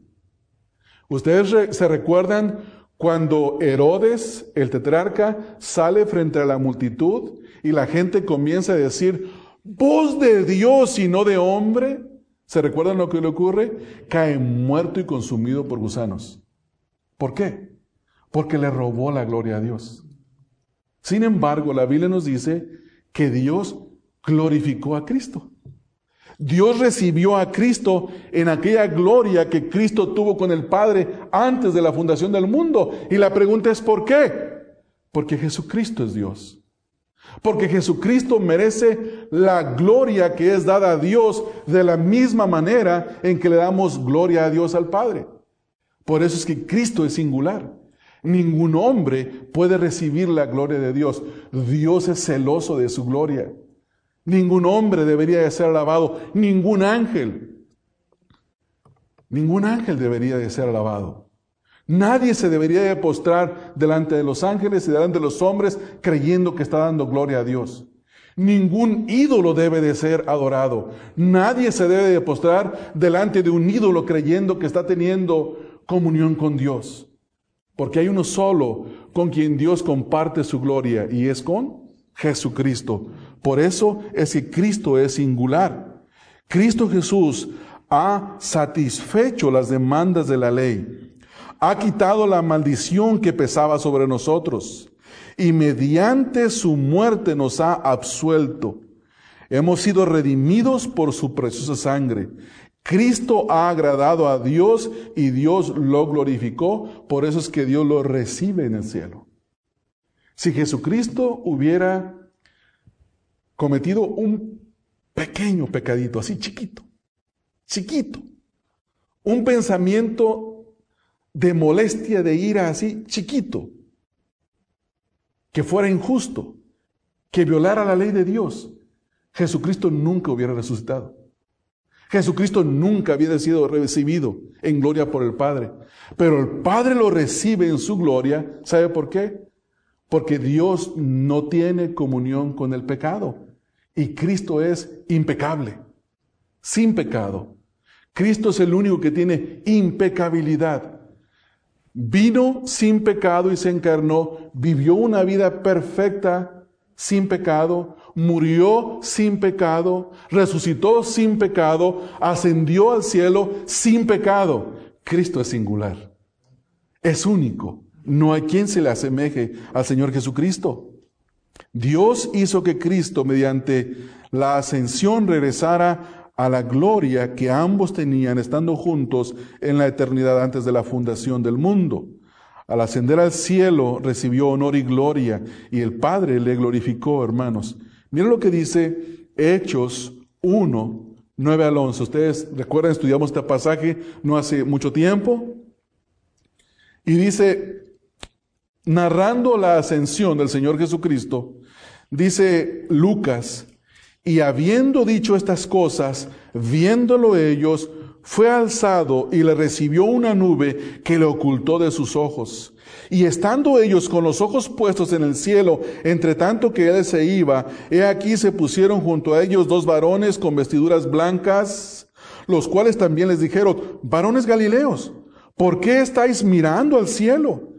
Ustedes re- se recuerdan cuando Herodes, el tetrarca, sale frente a la multitud y la gente comienza a decir, voz de Dios y no de hombre. ¿Se recuerdan lo que le ocurre? Cae muerto y consumido por gusanos. ¿Por qué? Porque le robó la gloria a Dios. Sin embargo, la Biblia nos dice que Dios glorificó a Cristo. Dios recibió a Cristo en aquella gloria que Cristo tuvo con el Padre antes de la fundación del mundo. Y la pregunta es, ¿por qué? Porque Jesucristo es Dios. Porque Jesucristo merece la gloria que es dada a Dios de la misma manera en que le damos gloria a Dios al Padre. Por eso es que Cristo es singular. Ningún hombre puede recibir la gloria de Dios. Dios es celoso de su gloria. Ningún hombre debería de ser alabado. Ningún ángel. Ningún ángel debería de ser alabado. Nadie se debería de postrar delante de los ángeles y delante de los hombres creyendo que está dando gloria a Dios. Ningún ídolo debe de ser adorado. Nadie se debe de postrar delante de un ídolo creyendo que está teniendo comunión con Dios. Porque hay uno solo con quien Dios comparte su gloria y es con Jesucristo. Por eso es que Cristo es singular. Cristo Jesús ha satisfecho las demandas de la ley. Ha quitado la maldición que pesaba sobre nosotros y mediante su muerte nos ha absuelto. Hemos sido redimidos por su preciosa sangre. Cristo ha agradado a Dios y Dios lo glorificó. Por eso es que Dios lo recibe en el cielo. Si Jesucristo hubiera cometido un pequeño pecadito, así chiquito, chiquito, un pensamiento de molestia, de ira así, chiquito, que fuera injusto, que violara la ley de Dios, Jesucristo nunca hubiera resucitado. Jesucristo nunca hubiera sido recibido en gloria por el Padre. Pero el Padre lo recibe en su gloria. ¿Sabe por qué? Porque Dios no tiene comunión con el pecado. Y Cristo es impecable, sin pecado. Cristo es el único que tiene impecabilidad. Vino sin pecado y se encarnó, vivió una vida perfecta sin pecado, murió sin pecado, resucitó sin pecado, ascendió al cielo sin pecado. Cristo es singular, es único, no hay quien se le asemeje al Señor Jesucristo. Dios hizo que Cristo, mediante la ascensión, regresara a la gloria que ambos tenían estando juntos en la eternidad antes de la fundación del mundo. Al ascender al cielo recibió honor y gloria, y el Padre le glorificó, hermanos. Miren lo que dice Hechos uno, nueve al once. Ustedes recuerdan, estudiamos este pasaje no hace mucho tiempo. Y dice, narrando la ascensión del Señor Jesucristo, dice Lucas: y habiendo dicho estas cosas, viéndolo ellos, fue alzado y le recibió una nube que le ocultó de sus ojos. Y estando ellos con los ojos puestos en el cielo, entre tanto que él se iba, he aquí se pusieron junto a ellos dos varones con vestiduras blancas, los cuales también les dijeron: varones galileos, ¿por qué estáis mirando al cielo?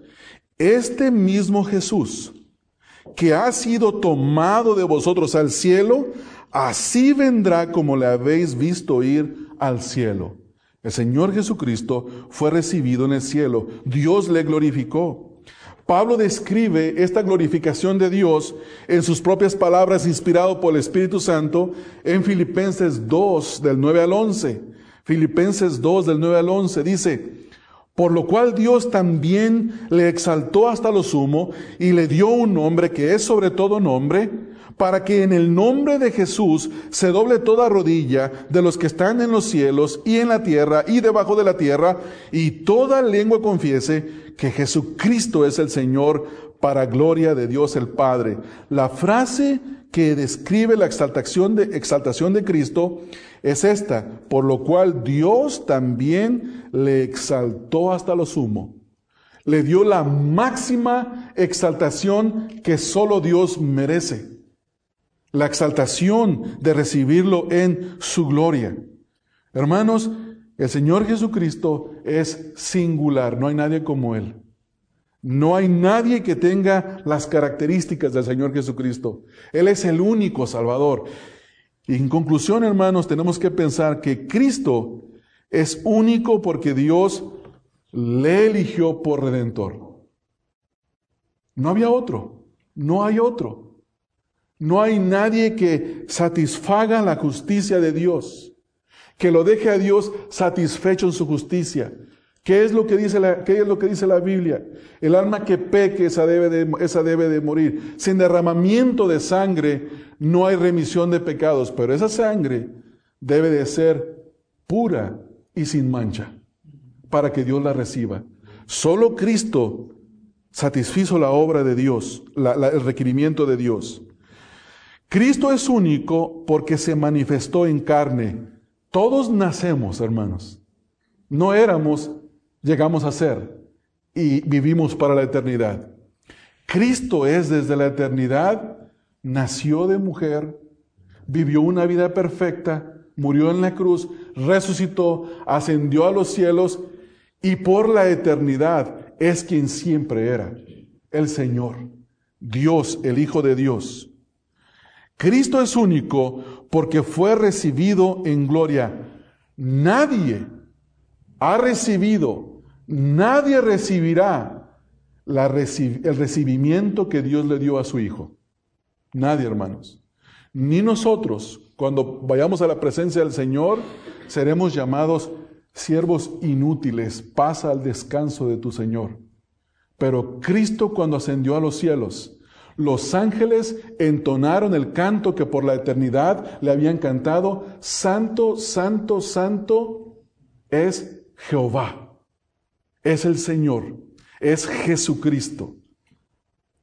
Este mismo Jesús, que ha sido tomado de vosotros al cielo, así vendrá como le habéis visto ir al cielo. El Señor Jesucristo fue recibido en el cielo. Dios le glorificó. Pablo describe esta glorificación de Dios en sus propias palabras, inspirado por el Espíritu Santo, en Filipenses dos, del nueve al once. Filipenses dos, del nueve al once, dice: por lo cual Dios también le exaltó hasta lo sumo y le dio un nombre que es sobre todo nombre, para que en el nombre de Jesús se doble toda rodilla de los que están en los cielos y en la tierra y debajo de la tierra, y toda lengua confiese que Jesucristo es el Señor, para gloria de Dios el Padre. La frase que describe la exaltación de, exaltación de Cristo es esta: por lo cual Dios también le exaltó hasta lo sumo. Le dio la máxima exaltación que solo Dios merece. La exaltación de recibirlo en su gloria. Hermanos, el Señor Jesucristo es singular, no hay nadie como Él. No hay nadie que tenga las características del Señor Jesucristo. Él es el único Salvador. Y en conclusión, hermanos, tenemos que pensar que Cristo es único porque Dios le eligió por Redentor. No había otro. No hay otro. No hay nadie que satisfaga la justicia de Dios, que lo deje a Dios satisfecho en su justicia. ¿Qué es lo que dice la, qué es lo que dice la Biblia? El alma que peque, esa debe de, esa debe de morir. Sin derramamiento de sangre no hay remisión de pecados, pero esa sangre debe de ser pura y sin mancha para que Dios la reciba. Solo Cristo satisfizo la obra de Dios, la, la, el requerimiento de Dios. Cristo es único porque se manifestó en carne. Todos nacemos, hermanos. No éramos, llegamos a ser y vivimos para la eternidad. Cristo es desde la eternidad, nació de mujer, vivió una vida perfecta, murió en la cruz, resucitó, ascendió a los cielos y por la eternidad es quien siempre era, el Señor, Dios, el Hijo de Dios. Cristo es único porque fue recibido en gloria. Nadie ha recibido, nadie recibirá la reci- el recibimiento que Dios le dio a su Hijo. Nadie, hermanos. Ni nosotros, cuando vayamos a la presencia del Señor, seremos llamados siervos inútiles. Pasa al descanso de tu Señor. Pero Cristo, cuando ascendió a los cielos, los ángeles entonaron el canto que por la eternidad le habían cantado: Santo, Santo, Santo es Jehová, es el Señor, es Jesucristo.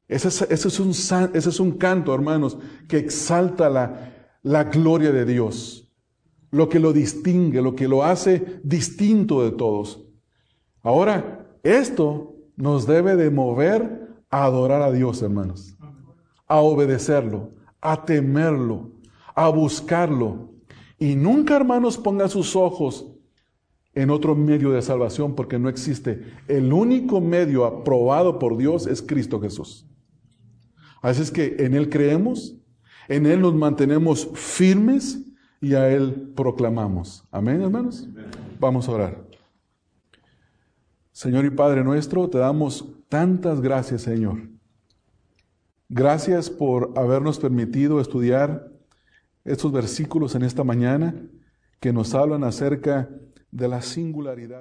Ese es, ese es, un, ese es un canto, hermanos, que exalta la, la gloria de Dios, lo que lo distingue, lo que lo hace distinto de todos. Ahora, esto nos debe de mover a adorar a Dios, hermanos, a obedecerlo, a temerlo, a buscarlo. Y nunca, hermanos, pongan sus ojos en otro medio de salvación, porque no existe. El único medio aprobado por Dios es Cristo Jesús. Así es que en Él creemos, en Él nos mantenemos firmes y a Él proclamamos. Amén, hermanos. Vamos a orar. Señor y Padre nuestro, te damos tantas gracias, Señor. Gracias por habernos permitido estudiar estos versículos en esta mañana que nos hablan acerca de la singularidad.